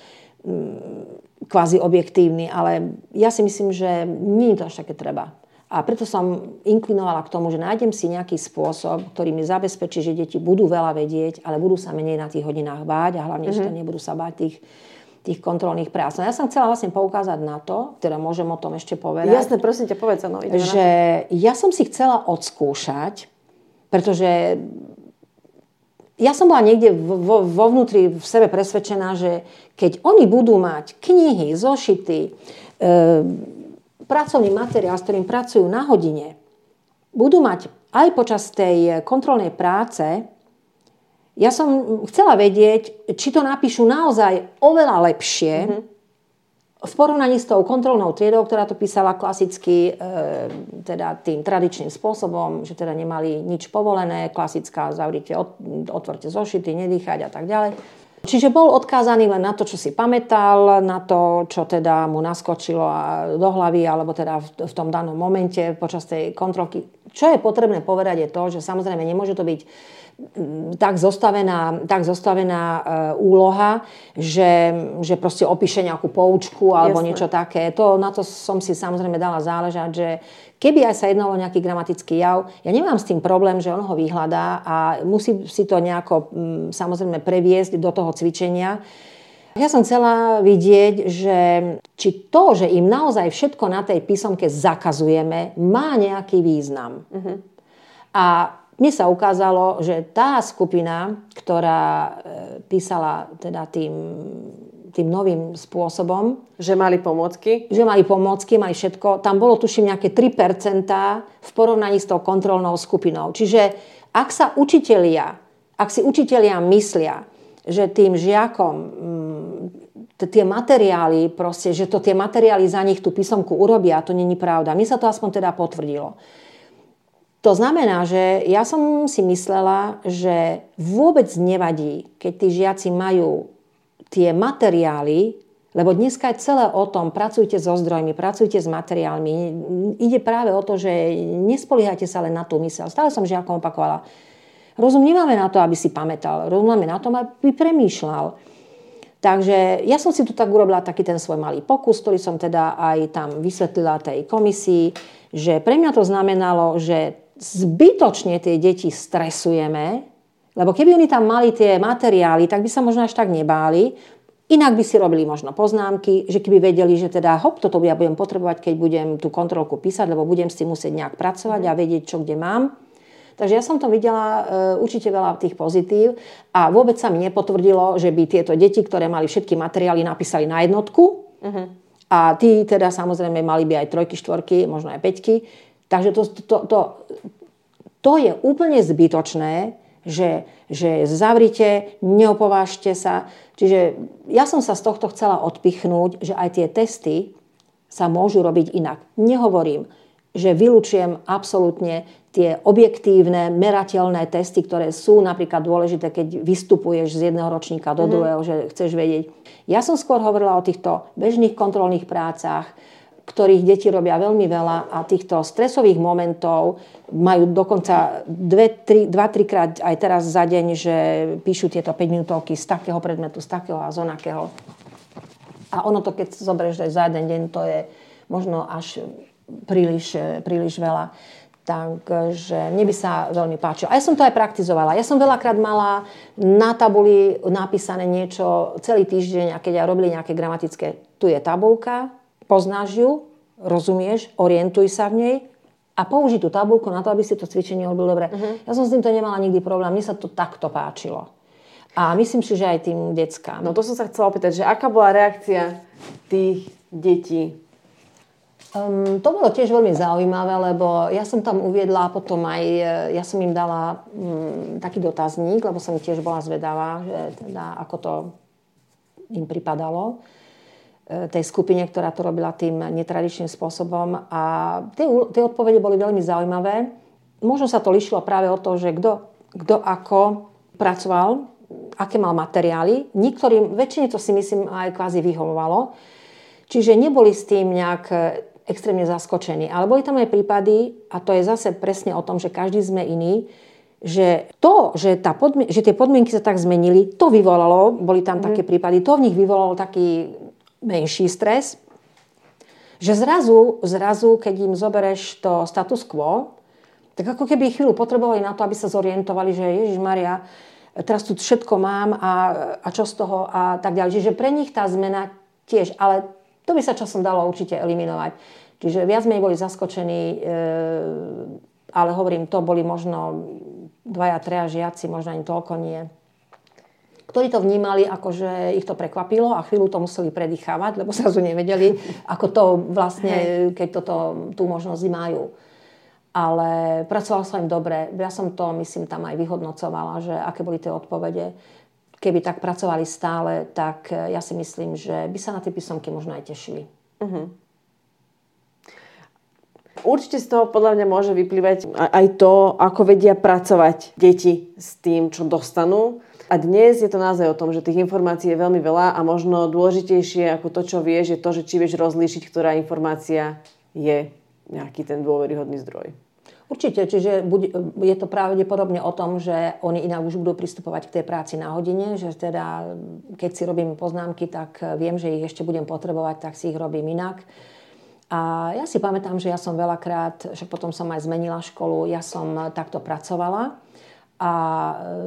kvázi objektívny. Ale ja si myslím, že nie je to až také treba. A preto som inklinovala k tomu, že nájdem si nejaký spôsob, ktorý mi zabezpečí, že deti budú veľa vedieť, ale budú sa menej na tých hodinách báť a hlavne, že to nebudú sa báť tých kontrolných prác. No ja som chcela vlastne poukázať na to, teda môžem o tom ešte povedať. Jasne, prosím ťa, povedz sa. No, že ja som si chcela odskúšať, pretože ja som bola niekde vo vnútri v sebe presvedčená, že keď oni budú mať knihy, zošity, pracovný materiál, s ktorým pracujú na hodine, budú mať aj počas tej kontrolnej práce. Ja som chcela vedieť, či to napíšu naozaj oveľa lepšie v porovnaní s tou kontrolnou triedou, ktorá to písala klasicky teda tým tradičným spôsobom, že teda nemali nič povolené, klasická, zavrite, otvorte zošity, nedýchať a tak ďalej. Čiže bol odkázaný len na to, čo si pamätal, na to, čo teda mu naskočilo do hlavy, alebo teda v tom danom momente počas tej kontrolky. Čo je potrebné povedať je to, že samozrejme nemôže to byť tak zostavená úloha, že proste opíše nejakú poučku alebo Jasne. Niečo také. Na to som si samozrejme dala záležať, že keby aj sa jednalo o nejaký gramatický jav, ja nemám s tým problém, že on ho vyhľadá a musí si to nejako samozrejme previesť do toho cvičenia. Ja som chcela vidieť, že či to, že im naozaj všetko na tej písomke zakazujeme, má nejaký význam. A mne sa ukázalo, že tá skupina, ktorá písala teda tým novým spôsobom, že mali pomôcky, mali všetko, tam bolo tuším nejaké 3% v porovnaní s tou kontrolnou skupinou. Čiže ak si učitelia myslia, že tým žiakom tie materiály, proste, že to tie materiály za nich tú písomku urobia, to není pravda. Mne sa to aspoň teda potvrdilo. To znamená, že ja som si myslela, že vôbec nevadí, keď tí žiaci majú tie materiály, lebo dneska je celé o tom, pracujte so zdrojmi, pracujte s materiálmi. Ide práve o to, že nespoliehajte sa len na tú myseľ. Stále som žiakom opakovala. Rozum nemáme na to, aby si pamätal. Rozum máme na to, aby premýšľal. Takže ja som si tu tak urobila taký ten svoj malý pokus, ktorý som teda aj tam vysvetlila tej komisii, že pre mňa to znamenalo, že zbytočne tie deti stresujeme, lebo keby oni tam mali tie materiály, tak by sa možno až tak nebáli. Inak by si robili možno poznámky, že keby vedeli, že teda hop, toto ja budem potrebovať, keď budem tú kontrolku písať, lebo budem si musieť nejak pracovať a vedieť, čo kde mám. Takže ja som to videla určite veľa tých pozitív a vôbec sa mi nepotvrdilo, že by tieto deti, ktoré mali všetky materiály, napísali na jednotku a tí teda samozrejme mali by aj trojky, štvorky, možno aj päťky. Takže to je úplne zbytočné, že zavrite, neopovážte sa. Čiže ja som sa z tohto chcela odpichnúť, že aj tie testy sa môžu robiť inak. Nehovorím, že vylučujem absolútne tie objektívne, merateľné testy, ktoré sú napríklad dôležité, keď vystupuješ z jedného ročníka do druhého, že chceš vedieť. Ja som skôr hovorila o týchto bežných kontrolných prácach, ktorých deti robia veľmi veľa a týchto stresových momentov majú dokonca 2-3 krát aj teraz za deň, že píšu tieto 5 minútovky z takého predmetu, z takého a z onakého. A ono to, keď zoberieš za jeden deň, to je možno až príliš veľa. Takže mne by sa veľmi páčilo. A ja som to aj praktizovala. Ja som veľakrát mala na tabuli napísané niečo celý týždeň a keď ja robili nejaké gramatické, tu je tabulka, poznáš ju, rozumieš, orientuj sa v nej a použij tú tabulku na to, aby si to cvičenie robil dobre. Ja som s týmto nemala nikdy problém, mne sa to takto páčilo. A myslím si, že aj tým deckám. No to som sa chcela opýtať, že aká bola reakcia tých detí? To bolo tiež veľmi zaujímavé, lebo ja som tam uviedla potom aj, ja som im dala taký dotazník, lebo som tiež bola zvedavá, že teda ako to im pripadalo tej skupine, ktorá to robila tým netradičným spôsobom. A tie odpovede boli veľmi zaujímavé. Možno sa to lišilo práve o to, že kto ako pracoval, aké mal materiály. Niektorým, väčšine to si myslím aj kvázi vyhovovalo. Čiže neboli s tým nejak extrémne zaskočení. Ale boli tam aj prípady, a to je zase presne o tom, že každý sme iný, že to, že tie podmienky sa tak zmenili, to vyvolalo, boli tam také prípady, to v nich vyvolalo taký menší stres, že zrazu, keď im zobereš to status quo, tak ako keby chvíľu potrebovali na to, aby sa zorientovali, že Ježišmaria, teraz tu všetko mám a čo z toho a tak ďalej. Čiže pre nich tá zmena tiež, ale to by sa časom dalo určite eliminovať. Čiže viac menej boli zaskočení, ale hovorím, to boli možno 2-3 žiaci, možno ani toľko nie, ktorí to vnímali, akože ich to prekvapilo a chvíľu to museli predýchávať, lebo zrazu nevedeli, ako to vlastne, keď toto, tú možnosť majú. Ale pracovalo sa im dobre. Ja som to, myslím, tam aj vyhodnocovala, že aké boli tie odpovede. Keby tak pracovali stále, tak ja si myslím, že by sa na tie písomky možno aj tešili. Určite z toho podľa mňa môže vyplývať aj to, ako vedia pracovať deti s tým, čo dostanú. A dnes je to naozaj o tom, že tých informácií je veľmi veľa a možno dôležitejšie ako to, čo vieš, je to, že či vieš rozlíšiť, ktorá informácia je nejaký ten dôveryhodný zdroj. Určite, čiže je to pravdepodobne o tom, že oni inak už budú pristupovať k tej práci na hodine, že teda keď si robím poznámky, tak viem, že ich ešte budem potrebovať, tak si ich robím inak. A ja si pamätám, že ja som veľakrát, že potom som aj zmenila školu, ja som takto pracovala. A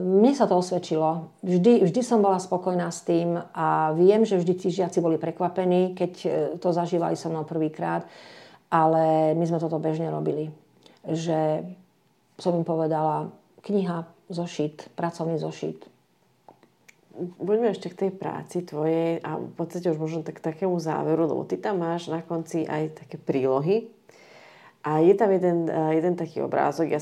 mne sa to osvedčilo. Vždy som bola spokojná s tým a viem, že vždy tí žiaci boli prekvapení, keď to zažívali so mnou prvýkrát, ale my sme toto bežne robili. Že som im povedala kniha, zošit, pracovný zošit. Poďme ešte k tej práci tvojej a v podstate už možno k takému záveru, lebo ty tam máš na konci aj také prílohy. A je tam jeden taký obrázok, ja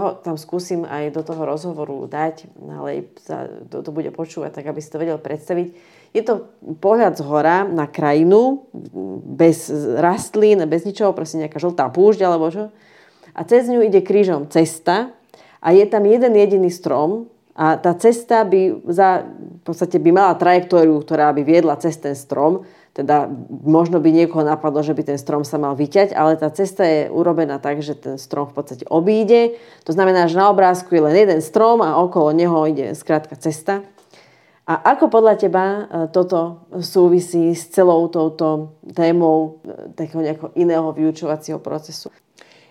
ho tam skúsim aj do toho rozhovoru dať, ale kto to bude počúvať, tak aby si to vedel predstaviť. Je to pohľad zhora na krajinu, bez rastlín, bez ničoho, proste nejaká žltá púšť alebo čo. A cez ňu ide krížom cesta a je tam jeden jediný strom a tá cesta v podstate by mala trajektóriu, ktorá by viedla cez ten strom. Teda možno by niekoho napadlo, že by ten strom sa mal vyťať, ale tá cesta je urobená tak, že ten strom v podstate obíde. To znamená, že na obrázku je len jeden strom a okolo neho ide skrátka cesta. A ako podľa teba toto súvisí s celou touto témou takého nejakého iného vyučovacieho procesu?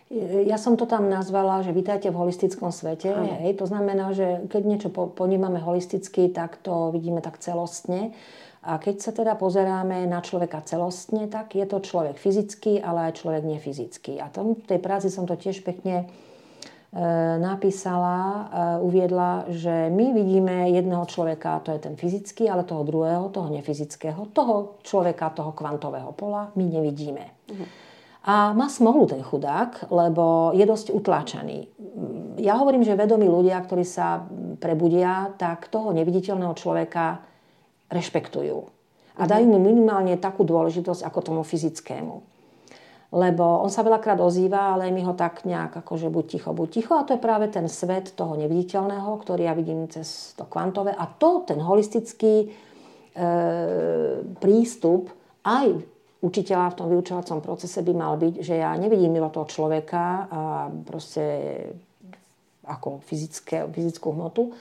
Ja som to tam nazvala, že vitajte v holistickom svete. Hej. To znamená, že keď niečo ponímame holisticky, tak to vidíme tak celostne. A keď sa teda pozeráme na človeka celostne, tak je to človek fyzický, ale aj človek nefyzický. A v tej práci som to tiež pekne napísala, uviedla, že my vidíme jedného človeka, to je ten fyzický, ale toho druhého, toho nefyzického, toho človeka, toho kvantového pola my nevidíme. A má smolu ten chudák, lebo je dosť utláčaný. Ja hovorím, že vedomí ľudia, ktorí sa prebudia, tak toho neviditeľného človeka rešpektujú. A dajú mu minimálne takú dôležitosť ako tomu fyzickému. Lebo on sa veľakrát ozýva, ale my ho tak nejak akože buď ticho. A to je práve ten svet toho neviditeľného, ktorý ja vidím cez to kvantové. A to ten holistický prístup aj učiteľa v tom vyučovacom procese by mal byť, že ja nevidím iba toho človeka a proste ako fyzickú hmotu,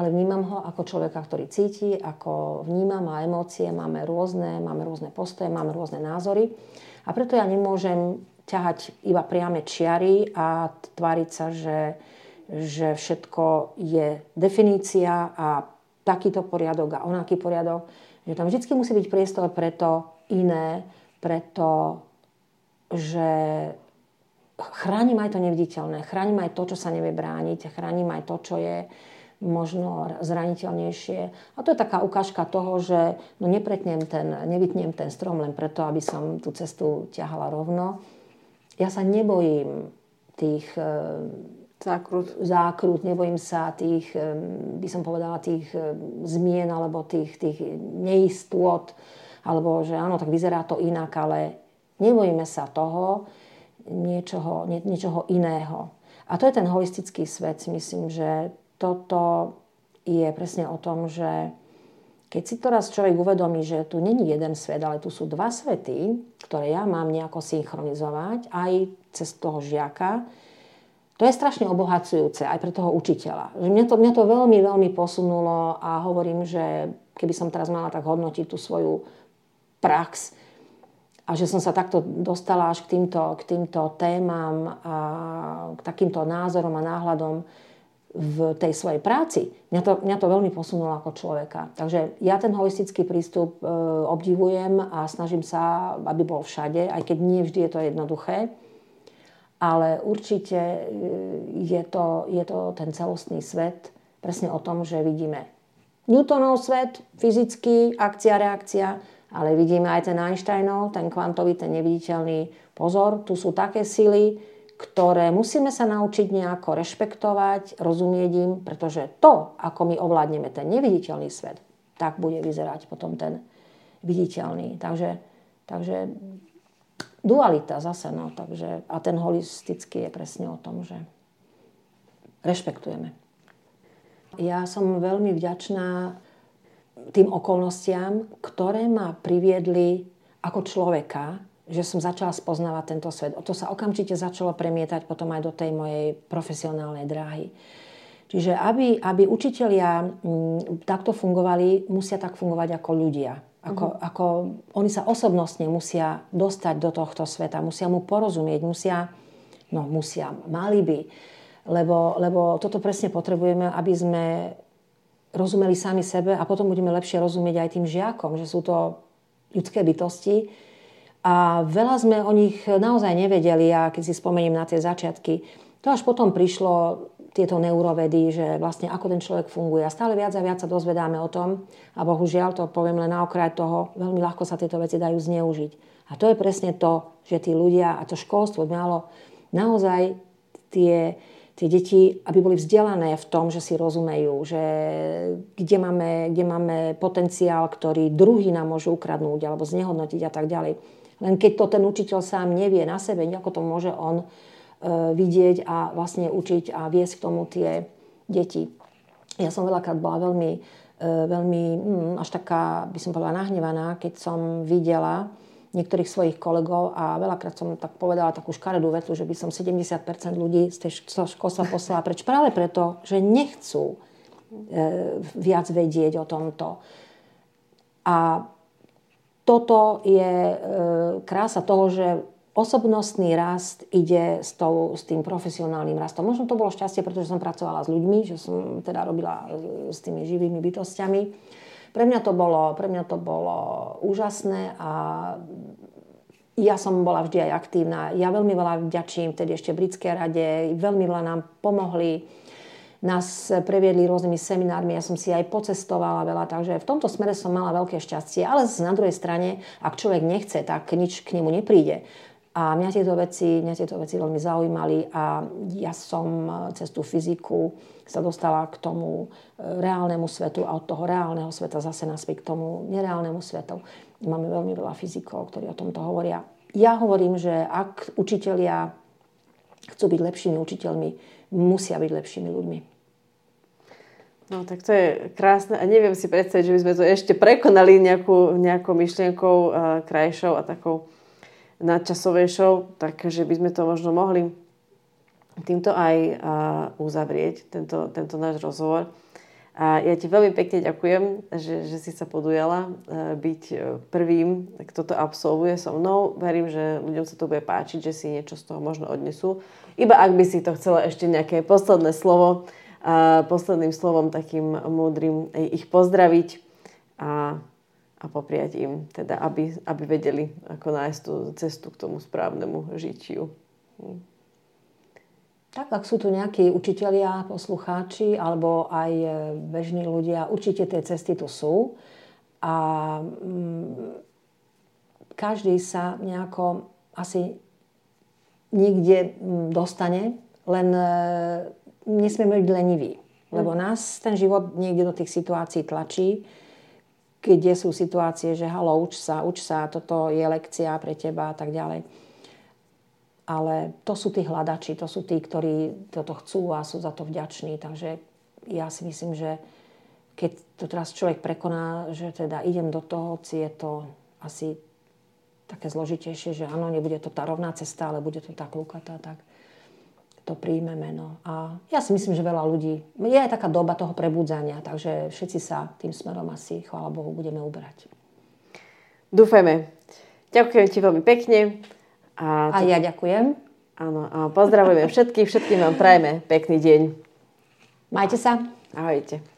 ale vnímam ho ako človeka, ktorý cíti, ako vníma, má emócie, máme rôzne postoje, máme rôzne názory. A preto ja nemôžem ťahať iba priame čiary a tváriť sa, že všetko je definícia a takýto poriadok a onaký poriadok. Že tam vždy musí byť priestor pre to iné, pretože chránim aj to neviditeľné, chránim aj to, čo sa nevie brániť, chránim aj to, čo je možno zraniteľnejšie. A to je taká ukážka toho, že nevytnem ten strom len preto, aby som tú cestu ťahala rovno. Ja sa nebojím tých zákrut, nebojím sa tých, by som povedala, tých zmien alebo tých neistôt, alebo že áno, tak vyzerá to inak, ale nebojíme sa toho, niečoho iného. A to je ten holistický svet. Myslím, že toto je presne o tom, že keď si to raz človek uvedomí, že tu není jeden svet, ale tu sú dva svety, ktoré ja mám nejako synchronizovať aj cez toho žiaka, to je strašne obohacujúce aj pre toho učiteľa. Mňa to veľmi, veľmi posunulo a hovorím, že keby som teraz mala tak hodnotiť tú svoju prax a že som sa takto dostala až k týmto témam a k takýmto názorom a náhľadom v tej svojej práci, mňa to veľmi posunulo ako človeka. Takže ja ten holistický prístup obdivujem a snažím sa, aby bol všade, aj keď nie vždy je to jednoduché. Ale určite je to ten celostný svet presne o tom, že vidíme Newtonov svet, fyzický, akcia, reakcia, ale vidíme aj ten Einsteinov, ten kvantový, ten neviditeľný. Pozor, tu sú také sily, ktoré musíme sa naučiť nejako rešpektovať, rozumieť im, pretože to, ako my ovládneme ten neviditeľný svet, tak bude vyzerať potom ten viditeľný. Takže dualita zase, no, takže a ten holistický je presne o tom, že rešpektujeme. Ja som veľmi vďačná tým okolnostiam, ktoré ma priviedli ako človeka, že som začala spoznávať tento svet. To sa okamžite začalo premietať potom aj do tej mojej profesionálnej dráhy. Čiže aby učitelia takto fungovali, musia tak fungovať ako ľudia. Ako oni sa osobnostne musia dostať do tohto sveta, musia mu porozumieť, mali by. Lebo toto presne potrebujeme, aby sme rozumeli sami sebe a potom budeme lepšie rozumieť aj tým žiakom, že sú to ľudské bytosti. A veľa sme o nich naozaj nevedeli, a keď si spomením na tie začiatky, to až potom prišlo tieto neurovedy, že vlastne ako ten človek funguje. A viac sa dozvedáme o tom a bohužiaľ, to poviem len na okraj toho, veľmi ľahko sa tieto veci dajú zneužiť. A to je presne to, že tí ľudia a to školstvo malo naozaj tie deti, aby boli vzdelané v tom, že si rozumejú, že kde máme potenciál, ktorý druhý nám môže ukradnúť alebo znehodnotiť a tak ďalej. Len keď to ten učiteľ sám nevie na sebe, ako to môže on vidieť a vlastne učiť a viesť k tomu tie deti. Ja som veľakrát bola veľmi až taká, by som povedala, nahnevaná, keď som videla niektorých svojich kolegov a veľakrát som tak povedala takú škaredú vetu, že by som 70% ľudí z tej školstva poslala preč práve preto, že nechcú viac vedieť o tomto. A toto je krása toho, že osobnostný rast ide s tým profesionálnym rastom. Možno to bolo šťastie, pretože som pracovala s ľuďmi, že som teda robila s tými živými bytosťami. Pre mňa to bolo úžasné a ja som bola vždy aj aktívna. Ja veľmi veľa vďačím vtedy ešte Britskej rade, veľmi veľa nám pomohli, nás previedli rôznymi seminármi, ja som si aj pocestovala veľa, takže v tomto smere som mala veľké šťastie, ale na druhej strane, ak človek nechce, tak nič k nemu nepríde. A mňa tieto veci veľmi zaujímali a ja som cez tú fyziku sa dostala k tomu reálnemu svetu a od toho reálneho sveta zase naspäť k tomu nereálnemu svetu. Máme veľmi veľa fyzikov, ktorí o tomto hovoria. Ja hovorím, že ak učitelia chcú byť lepšími učiteľmi, musia byť lepšími ľuďmi. No tak to je krásne a neviem si predstaviť, že by sme to ešte prekonali nejakou myšlienkou krajšou a takou nadčasovejšou, takže by sme to možno mohli týmto aj uzavrieť, tento náš rozhovor. A ja ti veľmi pekne ďakujem, že si sa podujala byť prvým, kto to absolvuje so mnou. Verím, že ľuďom sa to bude páčiť, že si niečo z toho možno odnesú. Iba ak by si to chcela ešte nejaké posledné slovo, posledným slovom takým múdrym ich pozdraviť a popriať im, teda, aby vedeli, ako nájsť tú cestu k tomu správnemu žitiu. Tak, ak sú tu nejakí učitelia, poslucháči alebo aj bežní ľudia, určite tie cesty tu sú a každý sa nejako asi nikde dostane, len nesmieme byť leniví, lebo nás ten život niekde do tých situácií tlačí, kde sú situácie, že halo, uč sa, toto je lekcia pre teba a tak ďalej. Ale to sú tí hľadači, to sú tí, ktorí toto chcú a sú za to vďační. Takže ja si myslím, že keď to teraz človek prekoná, že teda idem do toho, hoci je to asi také zložitejšie, že áno, nebude to tá rovná cesta, ale bude to tá kľukatá, tak to príjmeme. No. A ja si myslím, že veľa ľudí, je aj taká doba toho prebudzania, takže všetci sa tým smerom asi, chvála Bohu, budeme uberať. Dúfajme. Ďakujem ti veľmi pekne. A ja ďakujem. Áno, a pozdravujeme všetkých vám prajeme pekný deň. Majte sa. Ahojte.